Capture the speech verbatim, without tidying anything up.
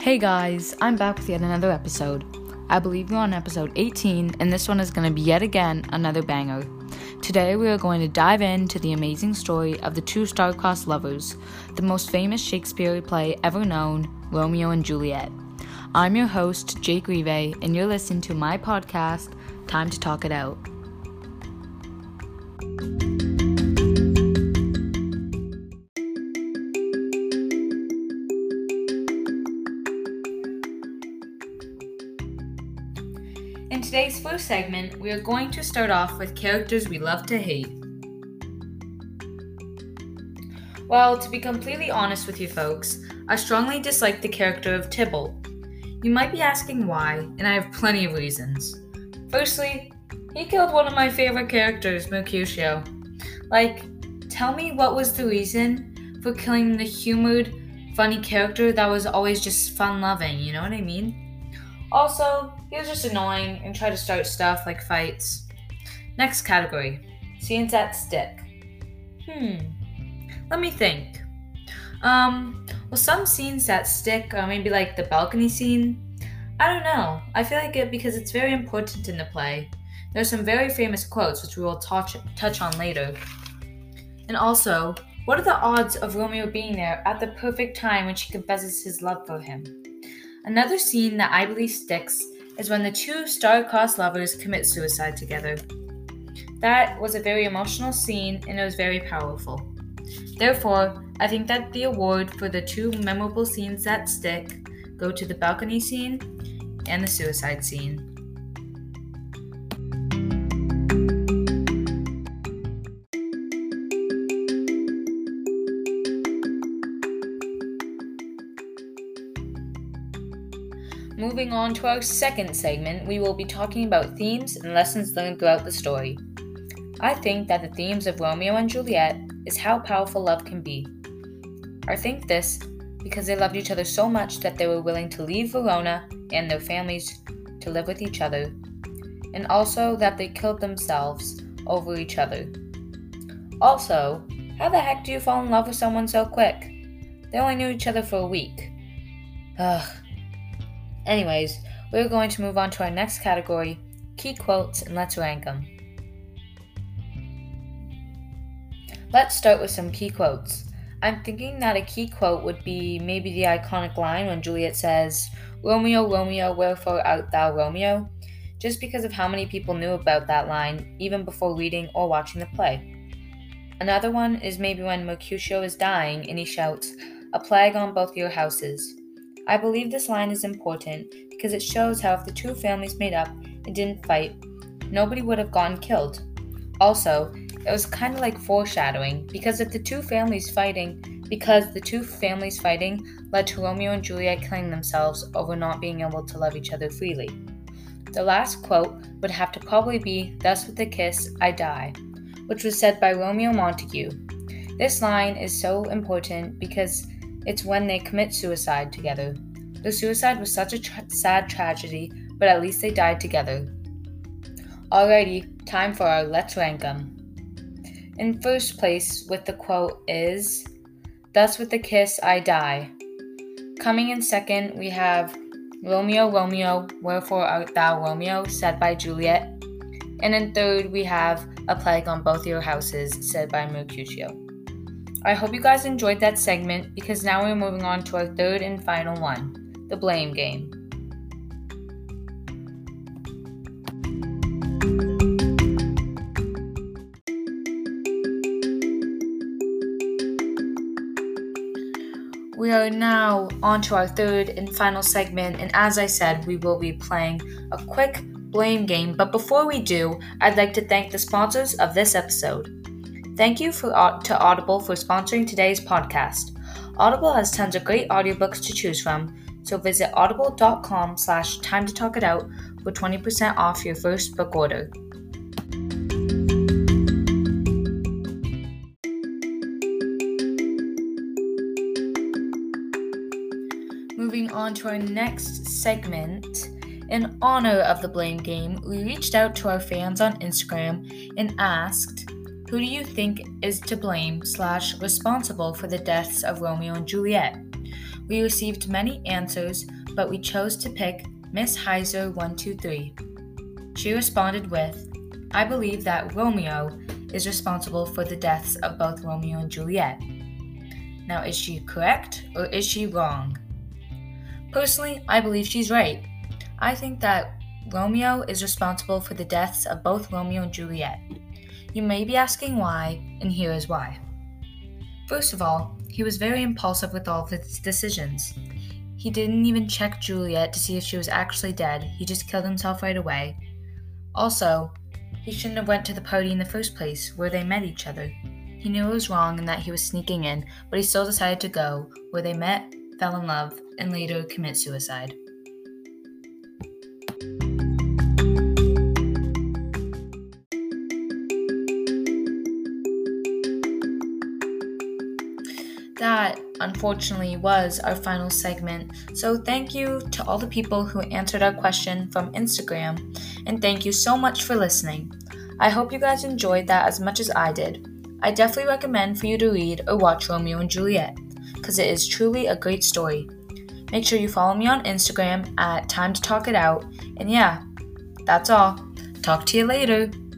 Hey guys, I'm back with yet another episode. I believe we're on episode eighteen, and this one is going to be yet again another banger. Today we are going to dive into the amazing story of the two star-crossed lovers, the most famous Shakespeare play ever known, Romeo and Juliet. I'm your host, Jake Rive, and you're listening to my podcast, Time to Talk It Out. In today's first segment, we are going to start off with characters we love to hate. Well, to be completely honest with you folks, I strongly dislike the character of Tybalt. You might be asking why, and I have plenty of reasons. Firstly, he killed one of my favorite characters, Mercutio. Like, tell me what was the reason for killing the humored, funny character that was always just fun-loving, you know what I mean? Also, he was just annoying and tried to start stuff like fights. Next category, scenes that stick. Hmm, let me think. Um, well some scenes that stick are maybe like the balcony scene. I don't know, I feel like it because it's very important in the play. There are some very famous quotes which we will touch, touch on later. And also, what are the odds of Romeo being there at the perfect time when she confesses his love for him? Another scene that I believe sticks is when the two star-crossed lovers commit suicide together. That was a very emotional scene and it was very powerful. Therefore, I think that the award for the two memorable scenes that stick go to the balcony scene and the suicide scene. Moving on to our second segment, we will be talking about themes and lessons learned throughout the story. I think that the themes of Romeo and Juliet is how powerful love can be. I think this because they loved each other so much that they were willing to leave Verona and their families to live with each other, and also that they killed themselves over each other. Also, how the heck do you fall in love with someone so quick? They only knew each other for a week. Ugh. Anyways, we're going to move on to our next category, key quotes, and let's rank them. Let's start with some key quotes. I'm thinking that a key quote would be maybe the iconic line when Juliet says, "Romeo, Romeo, wherefore art thou Romeo?" Just because of how many people knew about that line even before reading or watching the play. Another one is maybe when Mercutio is dying and he shouts, "A plague on both your houses." I believe this line is important because it shows how if the two families made up and didn't fight, nobody would have gotten killed. Also, it was kind of like foreshadowing because if the two families fighting, because the two families fighting led to Romeo and Juliet killing themselves over not being able to love each other freely. The last quote would have to probably be, "Thus with a kiss, I die," which was said by Romeo Montague. This line is so important because it's when they commit suicide together. The suicide was such a tra- sad tragedy, but at least they died together. Alrighty, time for our Let's Rank 'em. In first place with the quote is, "Thus with a kiss I die." Coming in second, we have "Romeo, Romeo, wherefore art thou Romeo," said by Juliet. And in third, we have "A plague on both your houses," said by Mercutio. I hope you guys enjoyed that segment because now we're moving on to our third and final one, the blame game. We are now on to our third and final segment, and as I said, we will be playing a quick blame game, but before we do, I'd like to thank the sponsors of this episode. Thank you for, to Audible for sponsoring today's podcast. Audible has tons of great audiobooks to choose from, so visit audible.com slash time to talk it out for twenty percent off your first book order. Moving on to our next segment. In honor of the blame game, we reached out to our fans on Instagram and asked, "Who do you think is to blame slash responsible for the deaths of Romeo and Juliet?" We received many answers, but we chose to pick Miss Heiser one two three. She responded with, "I believe that Romeo is responsible for the deaths of both Romeo and Juliet. Now, is she correct or is she wrong?" Personally, I believe she's right. I think that Romeo is responsible for the deaths of both Romeo and Juliet. You may be asking why, and here is why. First of all, he was very impulsive with all of his decisions. He didn't even check Juliet to see if she was actually dead. He just killed himself right away. Also, he shouldn't have went to the party in the first place, where they met each other. He knew it was wrong and that he was sneaking in, but he still decided to go, where they met, fell in love, and later commit suicide. That, unfortunately, was our final segment, so thank you to all the people who answered our question from Instagram, and thank you so much for listening. I hope you guys enjoyed that as much as I did. I definitely recommend for you to read or watch Romeo and Juliet, because it is truly a great story. Make sure you follow me on Instagram at Time to Talk It Out, and yeah, that's all. Talk to you later.